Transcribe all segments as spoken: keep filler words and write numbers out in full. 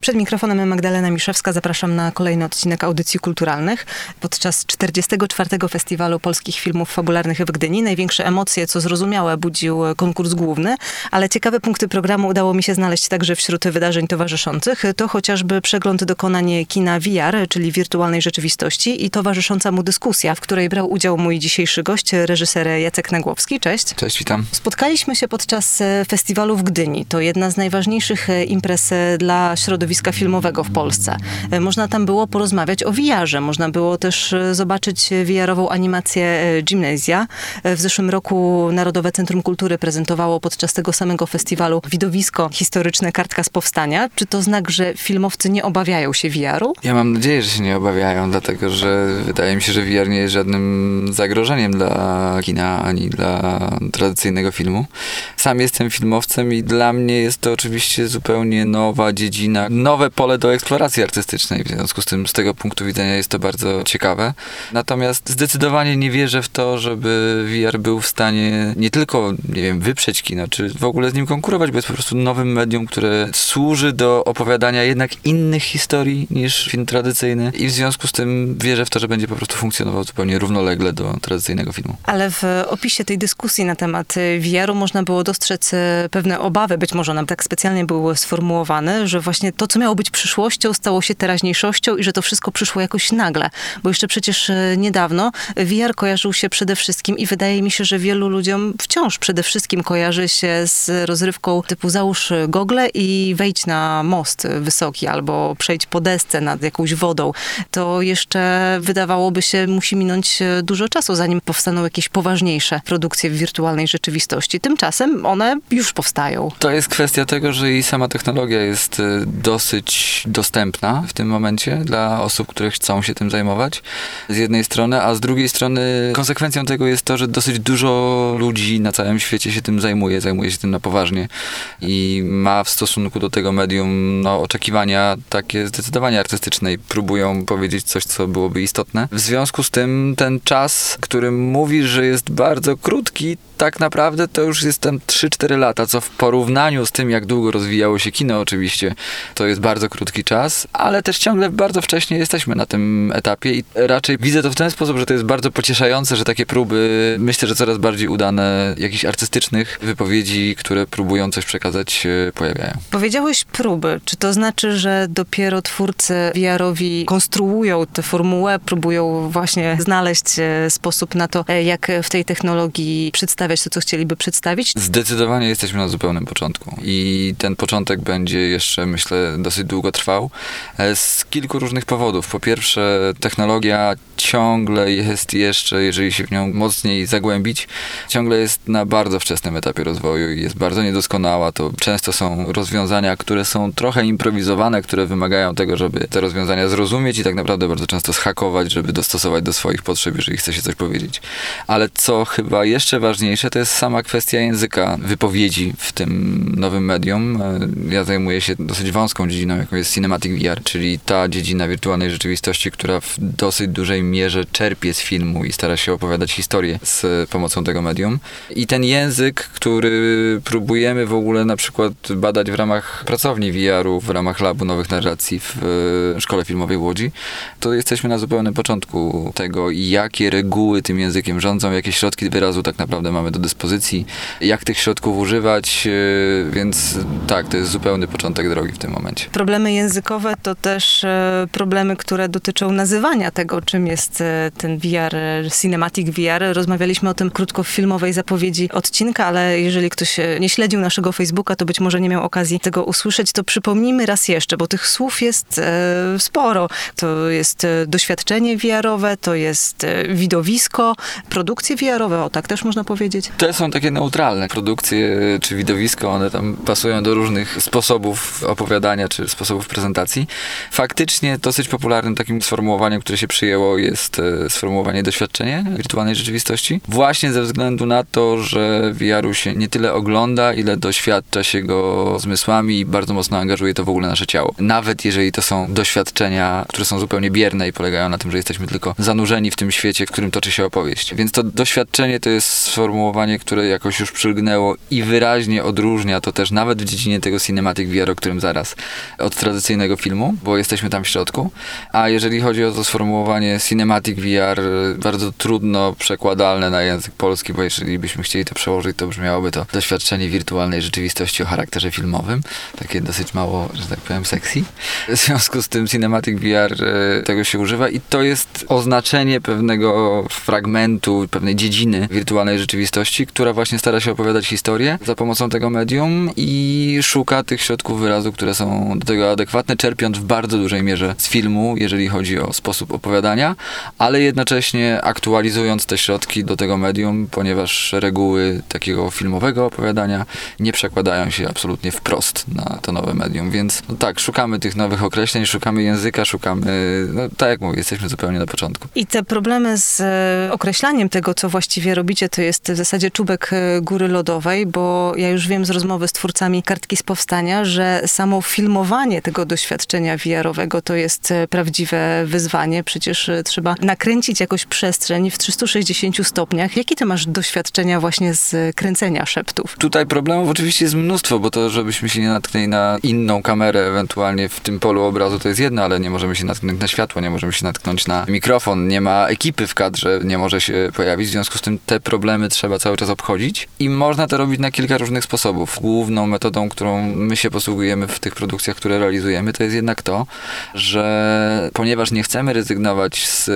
Przed mikrofonem Magdalena Miszewska, zapraszam na kolejny odcinek Audycji Kulturalnych. Podczas czterdziestego czwartego Festiwalu Polskich Filmów Fabularnych w Gdyni największe emocje, co zrozumiałe, budził konkurs główny, ale ciekawe punkty programu udało mi się znaleźć także wśród wydarzeń towarzyszących. To chociażby przegląd dokonań kina V R, czyli wirtualnej rzeczywistości, i towarzysząca mu dyskusja, w której brał udział mój dzisiejszy gość, reżyser Jacek Nagłowski. Cześć. Cześć, witam. Spotkaliśmy się podczas festiwalu w Gdyni. To jedna z najważniejszych imprez dla środowiska filmowego w Polsce. Można tam było porozmawiać o V R-ze. Można było też zobaczyć V R-ową animację Gymnesia. W zeszłym roku Narodowe Centrum Kultury prezentowało podczas tego samego festiwalu widowisko historyczne Kartka z Powstania. Czy to znak, że filmowcy nie obawiają się V R-u? Ja mam nadzieję, że się nie obawiają, dlatego że wydaje mi się, że V R nie jest żadnym zagrożeniem dla kina ani dla tradycyjnego filmu. Sam jestem filmowcem i dla mnie jest to oczywiście zupełnie nowa dziedzina, nowe pole do eksploracji artystycznej, w związku z tym z tego punktu widzenia jest to bardzo ciekawe. Natomiast zdecydowanie nie wierzę w to, żeby V R był w stanie nie tylko, nie wiem, wyprzeć kino, czy w ogóle z nim konkurować, bo jest po prostu nowym medium, które służy do opowiadania jednak innych historii niż film tradycyjny i w związku z tym wierzę w to, że będzie po prostu funkcjonował zupełnie równolegle do tradycyjnego filmu. Ale w opisie tej dyskusji na temat V R-u można było dostrzec pewne obawy, być może one tak specjalnie były sformułowane, że właśnie to To, co miało być przyszłością, stało się teraźniejszością i że to wszystko przyszło jakoś nagle. Bo jeszcze przecież niedawno V R kojarzył się przede wszystkim i wydaje mi się, że wielu ludziom wciąż przede wszystkim kojarzy się z rozrywką typu załóż gogle i wejdź na most wysoki albo przejdź po desce nad jakąś wodą. To jeszcze wydawałoby się, musi minąć dużo czasu, zanim powstaną jakieś poważniejsze produkcje w wirtualnej rzeczywistości. Tymczasem one już powstają. To jest kwestia tego, że i sama technologia jest do dosyć dostępna w tym momencie dla osób, które chcą się tym zajmować z jednej strony, a z drugiej strony konsekwencją tego jest to, że dosyć dużo ludzi na całym świecie się tym zajmuje, zajmuje się tym na poważnie i ma w stosunku do tego medium no, oczekiwania takie zdecydowanie artystyczne i próbują powiedzieć coś, co byłoby istotne. W związku z tym ten czas, którym mówisz, że jest bardzo krótki, tak naprawdę to już jest tam trzy cztery lata, co w porównaniu z tym, jak długo rozwijało się kino oczywiście, to jest bardzo krótki czas, ale też ciągle bardzo wcześnie jesteśmy na tym etapie i raczej widzę to w ten sposób, że to jest bardzo pocieszające, że takie próby, myślę, że coraz bardziej udane, jakichś artystycznych wypowiedzi, które próbują coś przekazać, się pojawiają. Powiedziałeś próby. Czy to znaczy, że dopiero twórcy V R-owi konstruują tę formułę, próbują właśnie znaleźć sposób na to, jak w tej technologii przedstawiać to, co chcieliby przedstawić? Zdecydowanie jesteśmy na zupełnym początku i ten początek będzie jeszcze, myślę, dosyć długo trwał, z kilku różnych powodów. Po pierwsze, technologia ciągle jest jeszcze, jeżeli się w nią mocniej zagłębić, ciągle jest na bardzo wczesnym etapie rozwoju i jest bardzo niedoskonała. To często są rozwiązania, które są trochę improwizowane, które wymagają tego, żeby te rozwiązania zrozumieć i tak naprawdę bardzo często zhakować, żeby dostosować do swoich potrzeb, jeżeli chce się coś powiedzieć. Ale co chyba jeszcze ważniejsze, to jest sama kwestia języka wypowiedzi w tym nowym medium. Ja zajmuję się dosyć wątpliwą wąską dziedziną, jaką jest Cinematic V R, czyli ta dziedzina wirtualnej rzeczywistości, która w dosyć dużej mierze czerpie z filmu i stara się opowiadać historię z pomocą tego medium. I ten język, który próbujemy w ogóle na przykład badać w ramach pracowni V R-u, w ramach Labu Nowych Narracji w Szkole Filmowej w Łodzi, to jesteśmy na zupełnym początku tego, jakie reguły tym językiem rządzą, jakie środki wyrazu tak naprawdę mamy do dyspozycji, jak tych środków używać, więc tak, to jest zupełny początek drogi w tym momencie. Problemy językowe to też e, problemy, które dotyczą nazywania tego, czym jest e, ten V R, Cinematic V R. Rozmawialiśmy o tym krótko w filmowej zapowiedzi odcinka, ale jeżeli ktoś nie śledził naszego Facebooka, to być może nie miał okazji tego usłyszeć, to przypomnijmy raz jeszcze, bo tych słów jest e, sporo. To jest e, doświadczenie V R-owe, to jest e, widowisko, produkcje V R-owe, o tak też można powiedzieć. Te są takie neutralne. Produkcje czy widowisko, one tam pasują do różnych sposobów opowiadania opowiadania czy sposobów prezentacji. Faktycznie dosyć popularnym takim sformułowaniem, które się przyjęło, jest sformułowanie doświadczenie wirtualnej rzeczywistości. Właśnie ze względu na to, że V R-u się nie tyle ogląda, ile doświadcza się go zmysłami i bardzo mocno angażuje to w ogóle nasze ciało. Nawet jeżeli to są doświadczenia, które są zupełnie bierne i polegają na tym, że jesteśmy tylko zanurzeni w tym świecie, w którym toczy się opowieść. Więc to doświadczenie to jest sformułowanie, które jakoś już przylgnęło i wyraźnie odróżnia to też nawet w dziedzinie tego Cinematic V R, o którym zaraz, od tradycyjnego filmu, bo jesteśmy tam w środku. A jeżeli chodzi o to sformułowanie Cinematic V R, bardzo trudno przekładalne na język polski, bo jeżeli byśmy chcieli to przełożyć, to brzmiałoby to doświadczenie wirtualnej rzeczywistości o charakterze filmowym. Takie dosyć mało, że tak powiem, sexy. W związku z tym Cinematic V R tego się używa i to jest oznaczenie pewnego fragmentu, pewnej dziedziny wirtualnej rzeczywistości, która właśnie stara się opowiadać historię za pomocą tego medium i szuka tych środków wyrazu, które są do tego adekwatne, czerpiąc w bardzo dużej mierze z filmu, jeżeli chodzi o sposób opowiadania, ale jednocześnie aktualizując te środki do tego medium, ponieważ reguły takiego filmowego opowiadania nie przekładają się absolutnie wprost na to nowe medium, więc no tak, szukamy tych nowych określeń, szukamy języka, szukamy, no tak jak mówię, jesteśmy zupełnie na początku. I te problemy z określaniem tego, co właściwie robicie, to jest w zasadzie czubek góry lodowej, bo ja już wiem z rozmowy z twórcami Kartki z Powstania, że samo filmowanie tego doświadczenia V R-owego to jest prawdziwe wyzwanie, przecież trzeba nakręcić jakoś przestrzeń w trzystu sześćdziesięciu stopniach. Jakie ty masz doświadczenia właśnie z kręcenia Szeptów? Tutaj problemów oczywiście jest mnóstwo, bo to, żebyśmy się nie natknęli na inną kamerę ewentualnie w tym polu obrazu, to jest jedno, ale nie możemy się natknąć na światło, nie możemy się natknąć na mikrofon, nie ma ekipy w kadrze, nie może się pojawić, w związku z tym te problemy trzeba cały czas obchodzić i można to robić na kilka różnych sposobów. Główną metodą, którą my się posługujemy w tych produkcjach, które realizujemy, to jest jednak to, że ponieważ nie chcemy rezygnować z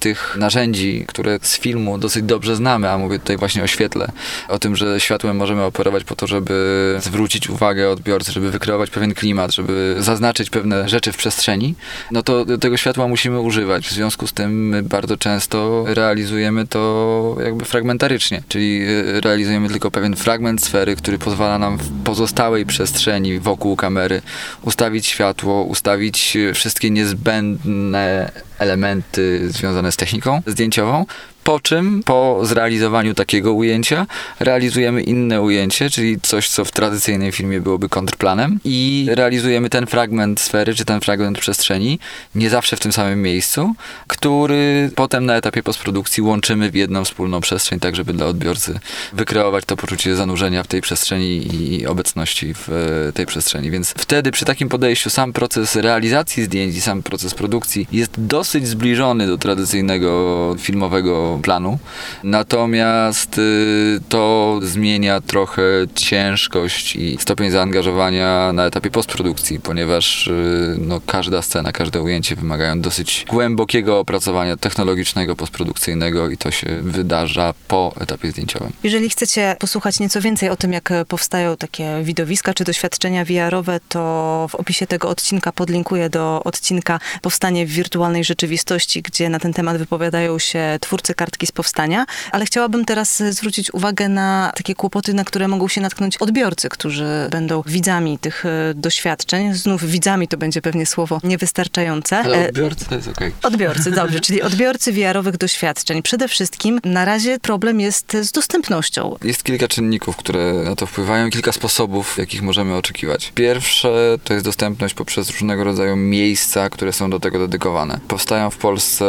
tych narzędzi, które z filmu dosyć dobrze znamy, a mówię tutaj właśnie o świetle, o tym, że światłem możemy operować po to, żeby zwrócić uwagę odbiorcy, żeby wykreować pewien klimat, żeby zaznaczyć pewne rzeczy w przestrzeni, no to do tego światła musimy używać. W związku z tym my bardzo często realizujemy to jakby fragmentarycznie, czyli realizujemy tylko pewien fragment sfery, który pozwala nam w pozostałej przestrzeni wokół kamery ustawić światło, ustawić wszystkie niezbędne elementy związane z techniką zdjęciową, po czym po zrealizowaniu takiego ujęcia realizujemy inne ujęcie, czyli coś, co w tradycyjnym filmie byłoby kontrplanem i realizujemy ten fragment sfery, czy ten fragment przestrzeni, nie zawsze w tym samym miejscu, który potem na etapie postprodukcji łączymy w jedną wspólną przestrzeń, tak żeby dla odbiorcy wykreować to poczucie zanurzenia w tej przestrzeni i obecności w tej przestrzeni. Więc wtedy przy takim podejściu sam proces realizacji zdjęć i sam proces produkcji jest dosyć zbliżony do tradycyjnego filmowego planu. Natomiast y, to zmienia trochę ciężkość i stopień zaangażowania na etapie postprodukcji, ponieważ y, no, każda scena, każde ujęcie wymagają dosyć głębokiego opracowania technologicznego, postprodukcyjnego i to się wydarza po etapie zdjęciowym. Jeżeli chcecie posłuchać nieco więcej o tym, jak powstają takie widowiska czy doświadczenia V R-owe, to w opisie tego odcinka podlinkuję do odcinka Powstanie w wirtualnej rzeczywistości, gdzie na ten temat wypowiadają się twórcy Kartki z Powstania, ale chciałabym teraz zwrócić uwagę na takie kłopoty, na które mogą się natknąć odbiorcy, którzy będą widzami tych doświadczeń. Znów widzami to będzie pewnie słowo niewystarczające. Ale odbiorcy to jest okej. Okay. Odbiorcy, dobrze, czyli odbiorcy V R-owych doświadczeń. Przede wszystkim na razie problem jest z dostępnością. Jest kilka czynników, które na to wpływają, kilka sposobów, jakich możemy oczekiwać. Pierwsze to jest dostępność poprzez różnego rodzaju miejsca, które są do tego dedykowane. Powstają w Polsce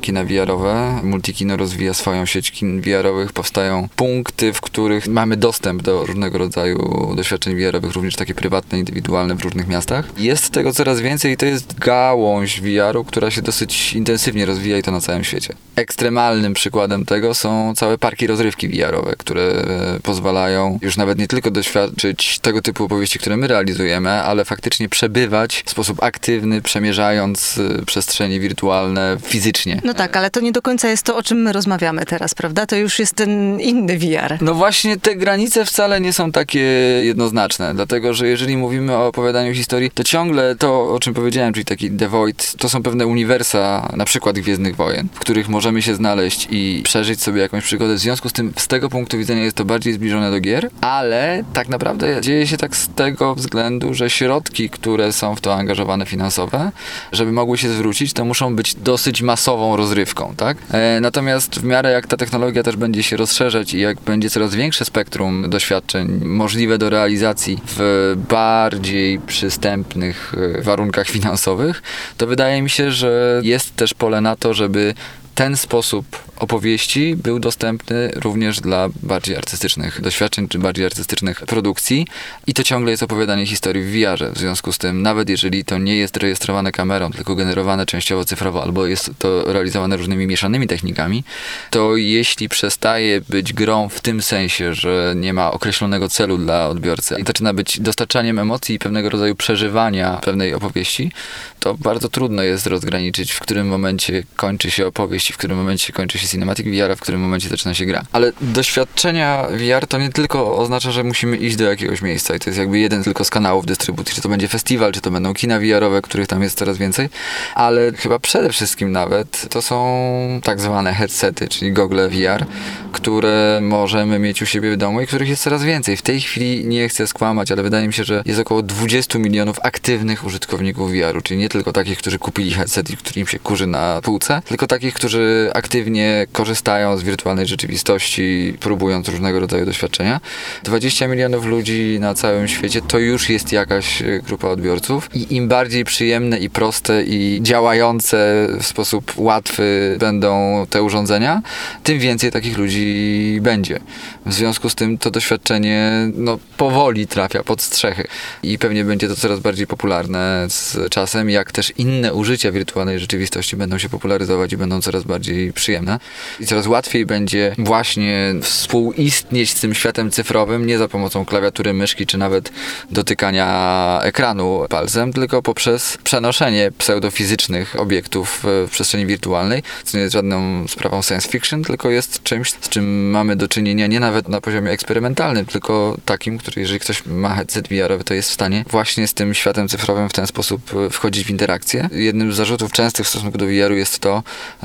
kina V R-owe, Multikino rozwija swoją sieć kin V R-owych, powstają punkty, w których mamy dostęp do różnego rodzaju doświadczeń V R-owych, również takie prywatne, indywidualne w różnych miastach. Jest tego coraz więcej i to jest gałąź V R-u, która się dosyć intensywnie rozwija i to na całym świecie. Ekstremalnym przykładem tego są całe parki rozrywki V R-owe, które pozwalają już nawet nie tylko doświadczyć tego typu opowieści, które my realizujemy, ale faktycznie przebywać w sposób aktywny, przemierzając przestrzenie wirtualne fizycznie. No tak, ale to nie do końca jest to, o czym my rozmawiamy teraz, prawda? To już jest ten inny V R. No właśnie, te granice wcale nie są takie jednoznaczne, dlatego że jeżeli mówimy o opowiadaniu historii, to ciągle to, o czym powiedziałem, czyli taki The Void, to są pewne uniwersa, na przykład Gwiezdnych Wojen, w których możemy się znaleźć i przeżyć sobie jakąś przygodę. W związku z tym, z tego punktu widzenia jest to bardziej zbliżone do gier, ale tak naprawdę dzieje się tak z tego względu, że środki, które są w to angażowane finansowe, żeby mogły się zwrócić, to muszą być dosyć masową rozrywką, tak? E, natomiast w miarę jak ta technologia też będzie się rozszerzać i jak będzie coraz większe spektrum doświadczeń możliwe do realizacji w bardziej przystępnych warunkach finansowych, to wydaje mi się, że jest też pole na to, żeby ten sposób opowieści był dostępny również dla bardziej artystycznych doświadczeń, czy bardziej artystycznych produkcji. I to ciągle jest opowiadanie historii w V R-ze. W związku z tym, nawet jeżeli to nie jest rejestrowane kamerą, tylko generowane częściowo cyfrowo, albo jest to realizowane różnymi mieszanymi technikami, to jeśli przestaje być grą w tym sensie, że nie ma określonego celu dla odbiorcy, i zaczyna być dostarczaniem emocji i pewnego rodzaju przeżywania pewnej opowieści, to bardzo trudno jest rozgraniczyć, w którym momencie kończy się opowieść, w którym momencie kończy się Cinematic V R, w którym momencie zaczyna się gra. Ale doświadczenia V R to nie tylko oznacza, że musimy iść do jakiegoś miejsca i to jest jakby jeden tylko z kanałów dystrybucji, czy to będzie festiwal, czy to będą kina V R-owe, których tam jest coraz więcej, ale chyba przede wszystkim nawet to są tak zwane headsety, czyli gogle V R, które możemy mieć u siebie w domu i których jest coraz więcej. W tej chwili nie chcę skłamać, ale wydaje mi się, że jest około dwadzieścia milionów aktywnych użytkowników V R-u, czyli nie tylko takich, którzy kupili headset i którym się kurzy na półce, tylko takich, którzy aktywnie korzystają z wirtualnej rzeczywistości, próbując różnego rodzaju doświadczenia. dwadzieścia milionów ludzi na całym świecie to już jest jakaś grupa odbiorców i im bardziej przyjemne i proste i działające w sposób łatwy będą te urządzenia, tym więcej takich ludzi będzie. W związku z tym to doświadczenie no, powoli trafia pod strzechy i pewnie będzie to coraz bardziej popularne z czasem, jak też inne użycia wirtualnej rzeczywistości będą się popularyzować i będą coraz coraz bardziej przyjemne i coraz łatwiej będzie właśnie współistnieć z tym światem cyfrowym nie za pomocą klawiatury, myszki, czy nawet dotykania ekranu palcem, tylko poprzez przenoszenie pseudofizycznych obiektów w przestrzeni wirtualnej, co nie jest żadną sprawą science fiction, tylko jest czymś, z czym mamy do czynienia nie nawet na poziomie eksperymentalnym, tylko takim, który jeżeli ktoś ma headset V R-owy, to jest w stanie właśnie z tym światem cyfrowym w ten sposób wchodzić w interakcję. Jednym z zarzutów częstych w stosunku do V R-u jest to,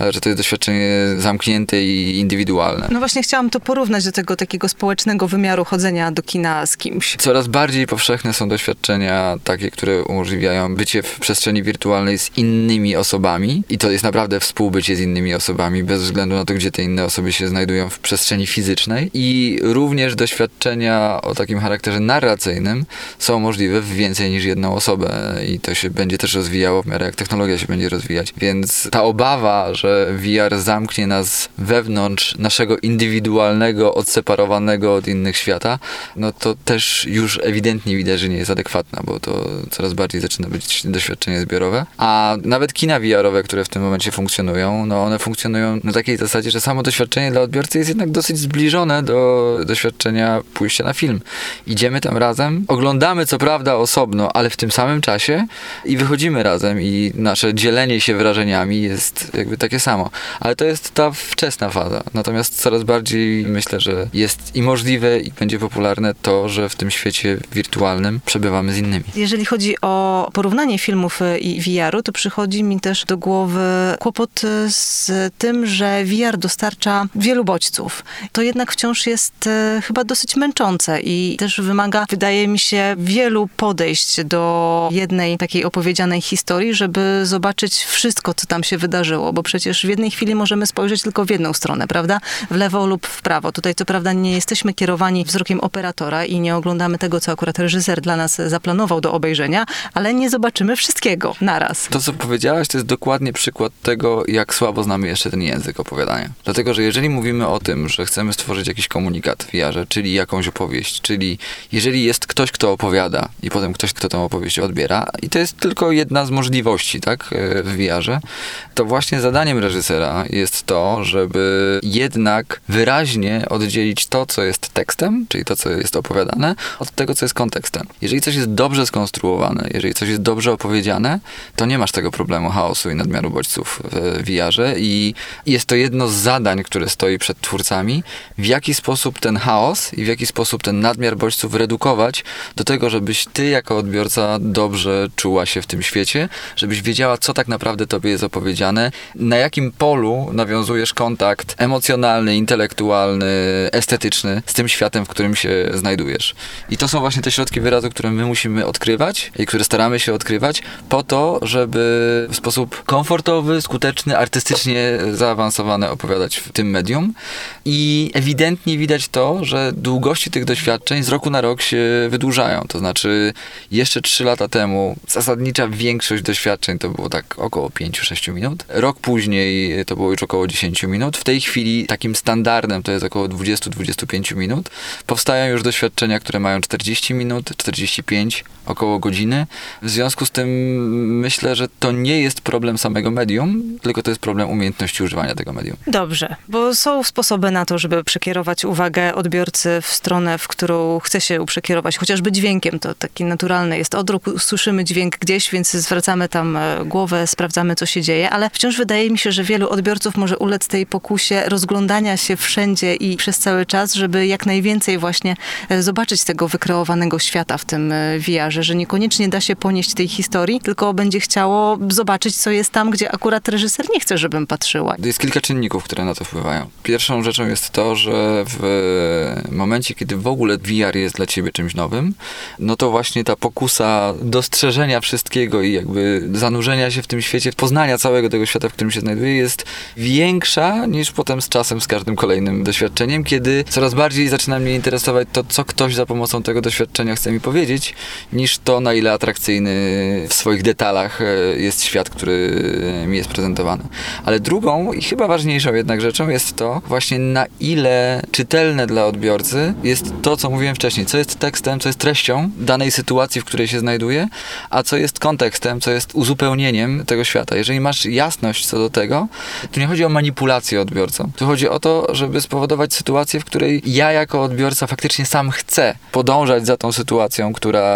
że to jest doświadczenie zamknięte i indywidualne. No właśnie chciałam to porównać do tego takiego społecznego wymiaru chodzenia do kina z kimś. Coraz bardziej powszechne są doświadczenia takie, które umożliwiają bycie w przestrzeni wirtualnej z innymi osobami i to jest naprawdę współbycie z innymi osobami, bez względu na to, gdzie te inne osoby się znajdują w przestrzeni fizycznej i również doświadczenia o takim charakterze narracyjnym są możliwe w więcej niż jedną osobę i to się będzie też rozwijało w miarę jak technologia się będzie rozwijać, więc ta obawa, że V R zamknie nas wewnątrz naszego indywidualnego, odseparowanego od innych świata, no to też już ewidentnie widać, że nie jest adekwatna, bo to coraz bardziej zaczyna być doświadczenie zbiorowe. A nawet kina V R-owe, które w tym momencie funkcjonują, no one funkcjonują na takiej zasadzie, że samo doświadczenie dla odbiorcy jest jednak dosyć zbliżone do doświadczenia pójścia na film. Idziemy tam razem, oglądamy co prawda osobno, ale w tym samym czasie i wychodzimy razem i nasze dzielenie się wrażeniami jest jakby takie samo. Ale to jest ta wczesna faza. Natomiast coraz bardziej myślę, że jest i możliwe i będzie popularne to, że w tym świecie wirtualnym przebywamy z innymi. Jeżeli chodzi o porównanie filmów i V R-u, to przychodzi mi też do głowy kłopot z tym, że V R dostarcza wielu bodźców. To jednak wciąż jest chyba dosyć męczące i też wymaga, wydaje mi się, wielu podejść do jednej takiej opowiedzianej historii, żeby zobaczyć wszystko, co tam się wydarzyło, bo przecież Przecież w jednej chwili możemy spojrzeć tylko w jedną stronę, prawda? W lewo lub w prawo. Tutaj co prawda nie jesteśmy kierowani wzrokiem operatora i nie oglądamy tego, co akurat reżyser dla nas zaplanował do obejrzenia, ale nie zobaczymy wszystkiego naraz. To, co powiedziałaś, to jest dokładnie przykład tego, jak słabo znamy jeszcze ten język opowiadania. Dlatego, że jeżeli mówimy o tym, że chcemy stworzyć jakiś komunikat w V R-ze, czyli jakąś opowieść, czyli jeżeli jest ktoś, kto opowiada i potem ktoś, kto tę opowieść odbiera i to jest tylko jedna z możliwości, tak, w V R-ze, to właśnie zadaniem reżyserów reżysera jest to, żeby jednak wyraźnie oddzielić to, co jest tekstem, czyli to, co jest opowiadane, od tego, co jest kontekstem. Jeżeli coś jest dobrze skonstruowane, jeżeli coś jest dobrze opowiedziane, to nie masz tego problemu chaosu i nadmiaru bodźców w V R-ze i jest to jedno z zadań, które stoi przed twórcami, w jaki sposób ten chaos i w jaki sposób ten nadmiar bodźców redukować do tego, żebyś ty jako odbiorca dobrze czuła się w tym świecie, żebyś wiedziała, co tak naprawdę tobie jest opowiedziane, na jakim polu nawiązujesz kontakt emocjonalny, intelektualny, estetyczny z tym światem, w którym się znajdujesz. I to są właśnie te środki wyrazu, które my musimy odkrywać i które staramy się odkrywać po to, żeby w sposób komfortowy, skuteczny, artystycznie zaawansowany opowiadać w tym medium. I ewidentnie widać to, że długości tych doświadczeń z roku na rok się wydłużają. To znaczy jeszcze trzy lata temu zasadnicza większość doświadczeń to było tak około pięć sześć minut. Rok później to było już około dziesięć minut. W tej chwili takim standardem to jest około dwadzieścia do dwudziestu pięciu minut. Powstają już doświadczenia, które mają czterdzieści minut, czterdzieści pięć, około godziny. W związku z tym myślę, że to nie jest problem samego medium, tylko to jest problem umiejętności używania tego medium. Dobrze, bo są sposoby na to, żeby przekierować uwagę odbiorcy w stronę, w którą chce się przekierować, chociażby dźwiękiem. To taki naturalny jest odruch. Słyszymy dźwięk gdzieś, więc zwracamy tam głowę, sprawdzamy, co się dzieje, ale wciąż wydaje mi się, że wielu odbiorców może ulec tej pokusie rozglądania się wszędzie i przez cały czas, żeby jak najwięcej właśnie zobaczyć tego wykreowanego świata w tym V R-ze, że niekoniecznie da się ponieść tej historii, tylko będzie chciało zobaczyć, co jest tam, gdzie akurat reżyser nie chce, żebym patrzyła. Jest kilka czynników, które na to wpływają. Pierwszą rzeczą jest to, że w momencie, kiedy w ogóle V R jest dla ciebie czymś nowym, no to właśnie ta pokusa dostrzeżenia wszystkiego i jakby zanurzenia się w tym świecie, poznania całego tego świata, w którym się znajduje, jest większa niż potem z czasem, z każdym kolejnym doświadczeniem, kiedy coraz bardziej zaczyna mnie interesować to, co ktoś za pomocą tego doświadczenia chce mi powiedzieć, niż to, na ile atrakcyjny w swoich detalach jest świat, który mi jest prezentowany. Ale drugą i chyba ważniejszą jednak rzeczą jest to właśnie, na ile czytelne dla odbiorcy jest to, co mówiłem wcześniej, co jest tekstem, co jest treścią danej sytuacji, w której się znajduje, a co jest kontekstem, co jest uzupełnieniem tego świata. Jeżeli masz jasność co do tego, to nie chodzi o manipulację odbiorcą. Tu chodzi o to, żeby spowodować sytuację, w której ja jako odbiorca faktycznie sam chcę podążać za tą sytuacją, która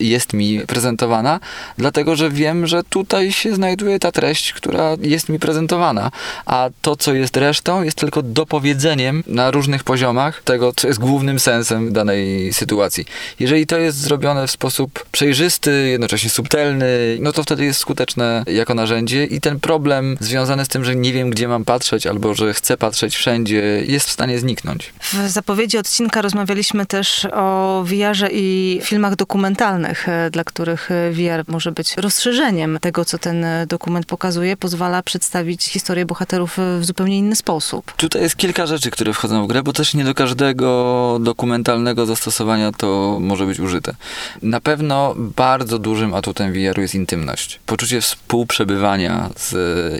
jest mi prezentowana, dlatego że wiem, że tutaj się znajduje ta treść, która jest mi prezentowana, a to, co jest resztą, jest tylko dopowiedzeniem na różnych poziomach tego, co jest głównym sensem danej sytuacji. Jeżeli to jest zrobione w sposób przejrzysty, jednocześnie subtelny, no to wtedy jest skuteczne jako narzędzie i ten problem związany z tym, że nie wiem, gdzie mam patrzeć, albo że chcę patrzeć wszędzie, jest w stanie zniknąć. W zapowiedzi odcinka rozmawialiśmy też o V R-ze i filmach dokumentalnych, dla których V R może być rozszerzeniem tego, co ten dokument pokazuje, pozwala przedstawić historię bohaterów w zupełnie inny sposób. Tutaj jest kilka rzeczy, które wchodzą w grę, bo też nie do każdego dokumentalnego zastosowania to może być użyte. Na pewno bardzo dużym atutem V R-u jest intymność. Poczucie współprzebywania z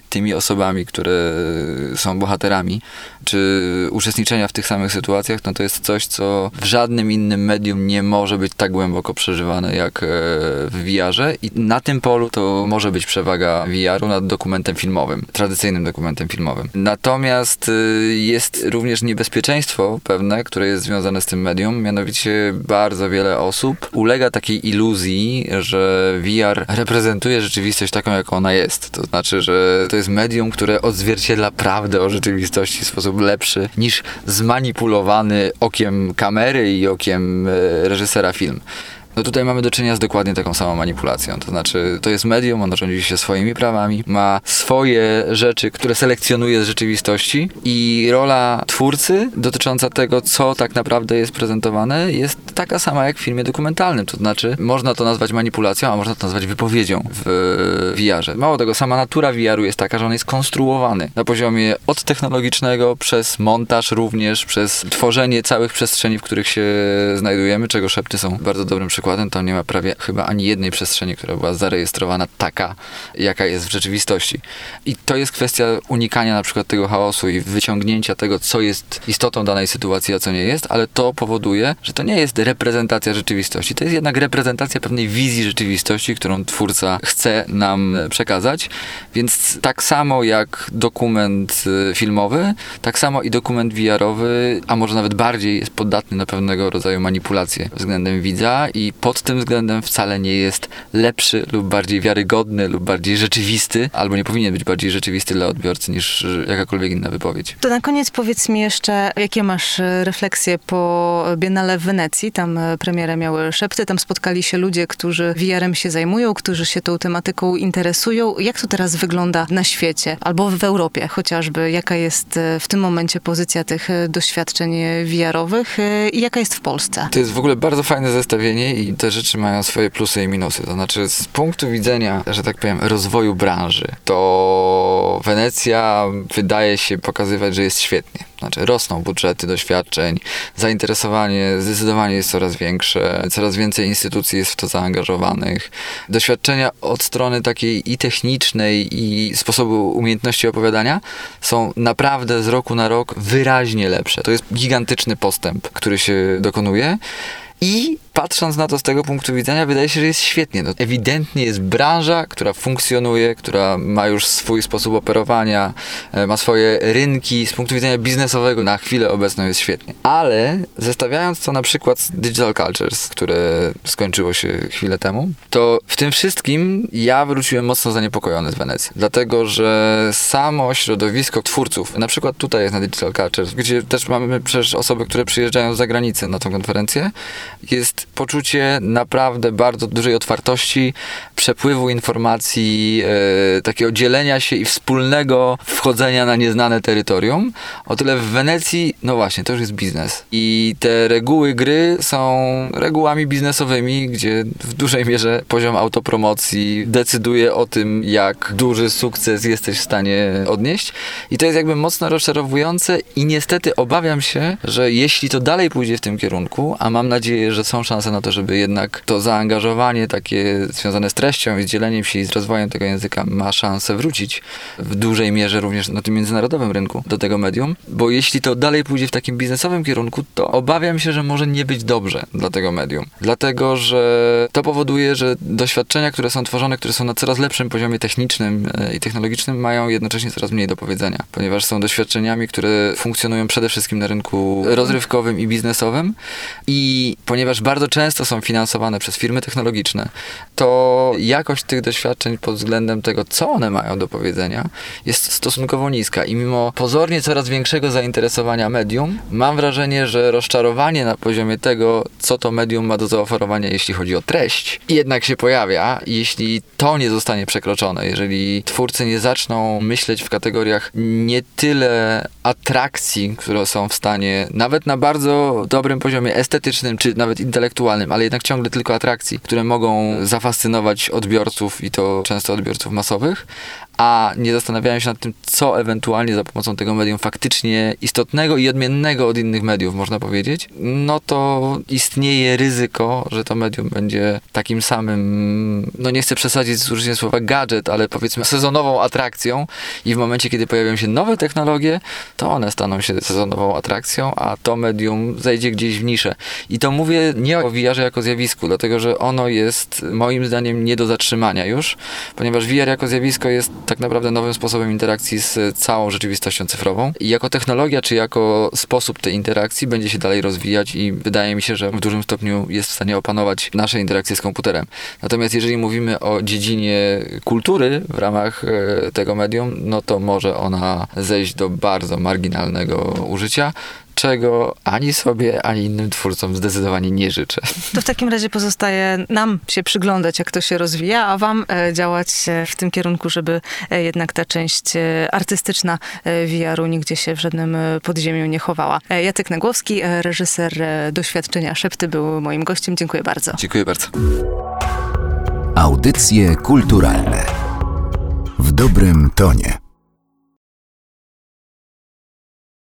tymi osobami, które są bohaterami, czy uczestniczenia w tych samych sytuacjach, no to jest coś, co w żadnym innym medium nie może być tak głęboko przeżywane jak w V R-ze i na tym polu to może być przewaga V R-u nad dokumentem filmowym, tradycyjnym dokumentem filmowym. Natomiast jest również niebezpieczeństwo pewne, które jest związane z tym medium, mianowicie bardzo wiele osób ulega takiej iluzji, że V R reprezentuje rzeczywistość taką, jaką ona jest. To znaczy, że to jest medium, które odzwierciedla prawdę o rzeczywistości w sposób lepszy niż zmanipulowany okiem kamery i okiem reżysera film. No tutaj mamy do czynienia z dokładnie taką samą manipulacją, to znaczy to jest medium, ono rządzi się swoimi prawami, ma swoje rzeczy, które selekcjonuje z rzeczywistości i rola twórcy dotycząca tego, co tak naprawdę jest prezentowane, jest taka sama jak w filmie dokumentalnym, to znaczy można to nazwać manipulacją, a można to nazwać wypowiedzią w V R-ze. Mało tego, sama natura V R-u jest taka, że on jest konstruowany na poziomie od technologicznego, przez montaż również, przez tworzenie całych przestrzeni, w których się znajdujemy, czego Szepty są bardzo dobrym przykładem. przykładem, tam nie ma prawie chyba ani jednej przestrzeni, która była zarejestrowana taka, jaka jest w rzeczywistości. I to jest kwestia unikania na przykład tego chaosu i wyciągnięcia tego, co jest istotą danej sytuacji, a co nie jest, ale to powoduje, że to nie jest reprezentacja rzeczywistości. To jest jednak reprezentacja pewnej wizji rzeczywistości, którą twórca chce nam przekazać. Więc tak samo jak dokument filmowy, tak samo i dokument V R-owy, a może nawet bardziej jest podatny na pewnego rodzaju manipulacje względem widza i pod tym względem wcale nie jest lepszy lub bardziej wiarygodny lub bardziej rzeczywisty, albo nie powinien być bardziej rzeczywisty dla odbiorcy niż jakakolwiek inna wypowiedź. To na koniec powiedz mi jeszcze, jakie masz refleksje po Biennale w Wenecji. Tam premierę miały Szepty, tam spotkali się ludzie, którzy V R-em się zajmują, którzy się tą tematyką interesują. Jak to teraz wygląda na świecie albo w Europie chociażby? Jaka jest w tym momencie pozycja tych doświadczeń V R-owych i jaka jest w Polsce? To jest w ogóle bardzo fajne zestawienie i te rzeczy mają swoje plusy i minusy. To znaczy z punktu widzenia, że tak powiem, rozwoju branży, to Wenecja wydaje się pokazywać, że jest świetnie. Znaczy rosną budżety doświadczeń, zainteresowanie zdecydowanie jest coraz większe, coraz więcej instytucji jest w to zaangażowanych. Doświadczenia od strony takiej i technicznej, i sposobu umiejętności opowiadania są naprawdę z roku na rok wyraźnie lepsze. To jest gigantyczny postęp, który się dokonuje. I patrząc na to z tego punktu widzenia, wydaje się, że jest świetnie. No, ewidentnie jest branża, która funkcjonuje, która ma już swój sposób operowania, ma swoje rynki. Z punktu widzenia biznesowego na chwilę obecną jest świetnie. Ale zestawiając to na przykład z Digital Cultures, które skończyło się chwilę temu, to w tym wszystkim ja wróciłem mocno zaniepokojony z Wenecji. Dlatego, że samo środowisko twórców, na przykład tutaj jest na Digital Cultures, gdzie też mamy przecież osoby, które przyjeżdżają z zagranicy na tą konferencję, jest poczucie naprawdę bardzo dużej otwartości, przepływu informacji, e, takiego dzielenia się i wspólnego wchodzenia na nieznane terytorium. O tyle w Wenecji, no właśnie, to już jest biznes. I te reguły gry są regułami biznesowymi, gdzie w dużej mierze poziom autopromocji decyduje o tym, jak duży sukces jesteś w stanie odnieść. I to jest jakby mocno rozczarowujące i niestety obawiam się, że jeśli to dalej pójdzie w tym kierunku, a mam nadzieję, że są szanse na to, żeby jednak to zaangażowanie takie związane z treścią i z dzieleniem się i z rozwojem tego języka ma szansę wrócić w dużej mierze również na tym międzynarodowym rynku do tego medium, bo jeśli to dalej pójdzie w takim biznesowym kierunku, to obawiam się, że może nie być dobrze dla tego medium. Dlatego, że to powoduje, że doświadczenia, które są tworzone, które są na coraz lepszym poziomie technicznym i technologicznym, mają jednocześnie coraz mniej do powiedzenia, ponieważ są doświadczeniami, które funkcjonują przede wszystkim na rynku rozrywkowym i biznesowym i I ponieważ bardzo często są finansowane przez firmy technologiczne, to jakość tych doświadczeń pod względem tego, co one mają do powiedzenia, jest stosunkowo niska. I mimo pozornie coraz większego zainteresowania medium, mam wrażenie, że rozczarowanie na poziomie tego, co to medium ma do zaoferowania, jeśli chodzi o treść, jednak się pojawia. Jeśli to nie zostanie przekroczone, jeżeli twórcy nie zaczną myśleć w kategoriach nie tyle atrakcji, które są w stanie, nawet na bardzo dobrym poziomie estetycznym, czy nawet intelektualnym, ale jednak ciągle tylko atrakcji, które mogą zafascynować odbiorców i to często odbiorców masowych, a nie zastanawiają się nad tym, co ewentualnie za pomocą tego medium faktycznie istotnego i odmiennego od innych mediów, można powiedzieć, no to istnieje ryzyko, że to medium będzie takim samym, no nie chcę przesadzić z użyciem słowa gadżet, ale powiedzmy sezonową atrakcją i w momencie, kiedy pojawią się nowe technologie, to one staną się sezonową atrakcją, a to medium zejdzie gdzieś w niszę. I to mówię nie o V R-ze jako zjawisku, dlatego że ono jest moim zdaniem nie do zatrzymania już, ponieważ V R jako zjawisko jest tak naprawdę nowym sposobem interakcji z całą rzeczywistością cyfrową i jako technologia, czy jako sposób tej interakcji będzie się dalej rozwijać i wydaje mi się, że w dużym stopniu jest w stanie opanować nasze interakcje z komputerem. Natomiast jeżeli mówimy o dziedzinie kultury w ramach tego medium, no to może ona zejść do bardzo marginalnego użycia, czego ani sobie, ani innym twórcom zdecydowanie nie życzę. To w takim razie pozostaje nam się przyglądać, jak to się rozwija, a wam działać w tym kierunku, żeby jednak ta część artystyczna V R-u nigdzie się w żadnym podziemiu nie chowała. Jacek Nagłowski, reżyser doświadczenia Szepty, był moim gościem. Dziękuję bardzo. Dziękuję bardzo. Audycje kulturalne w dobrym tonie.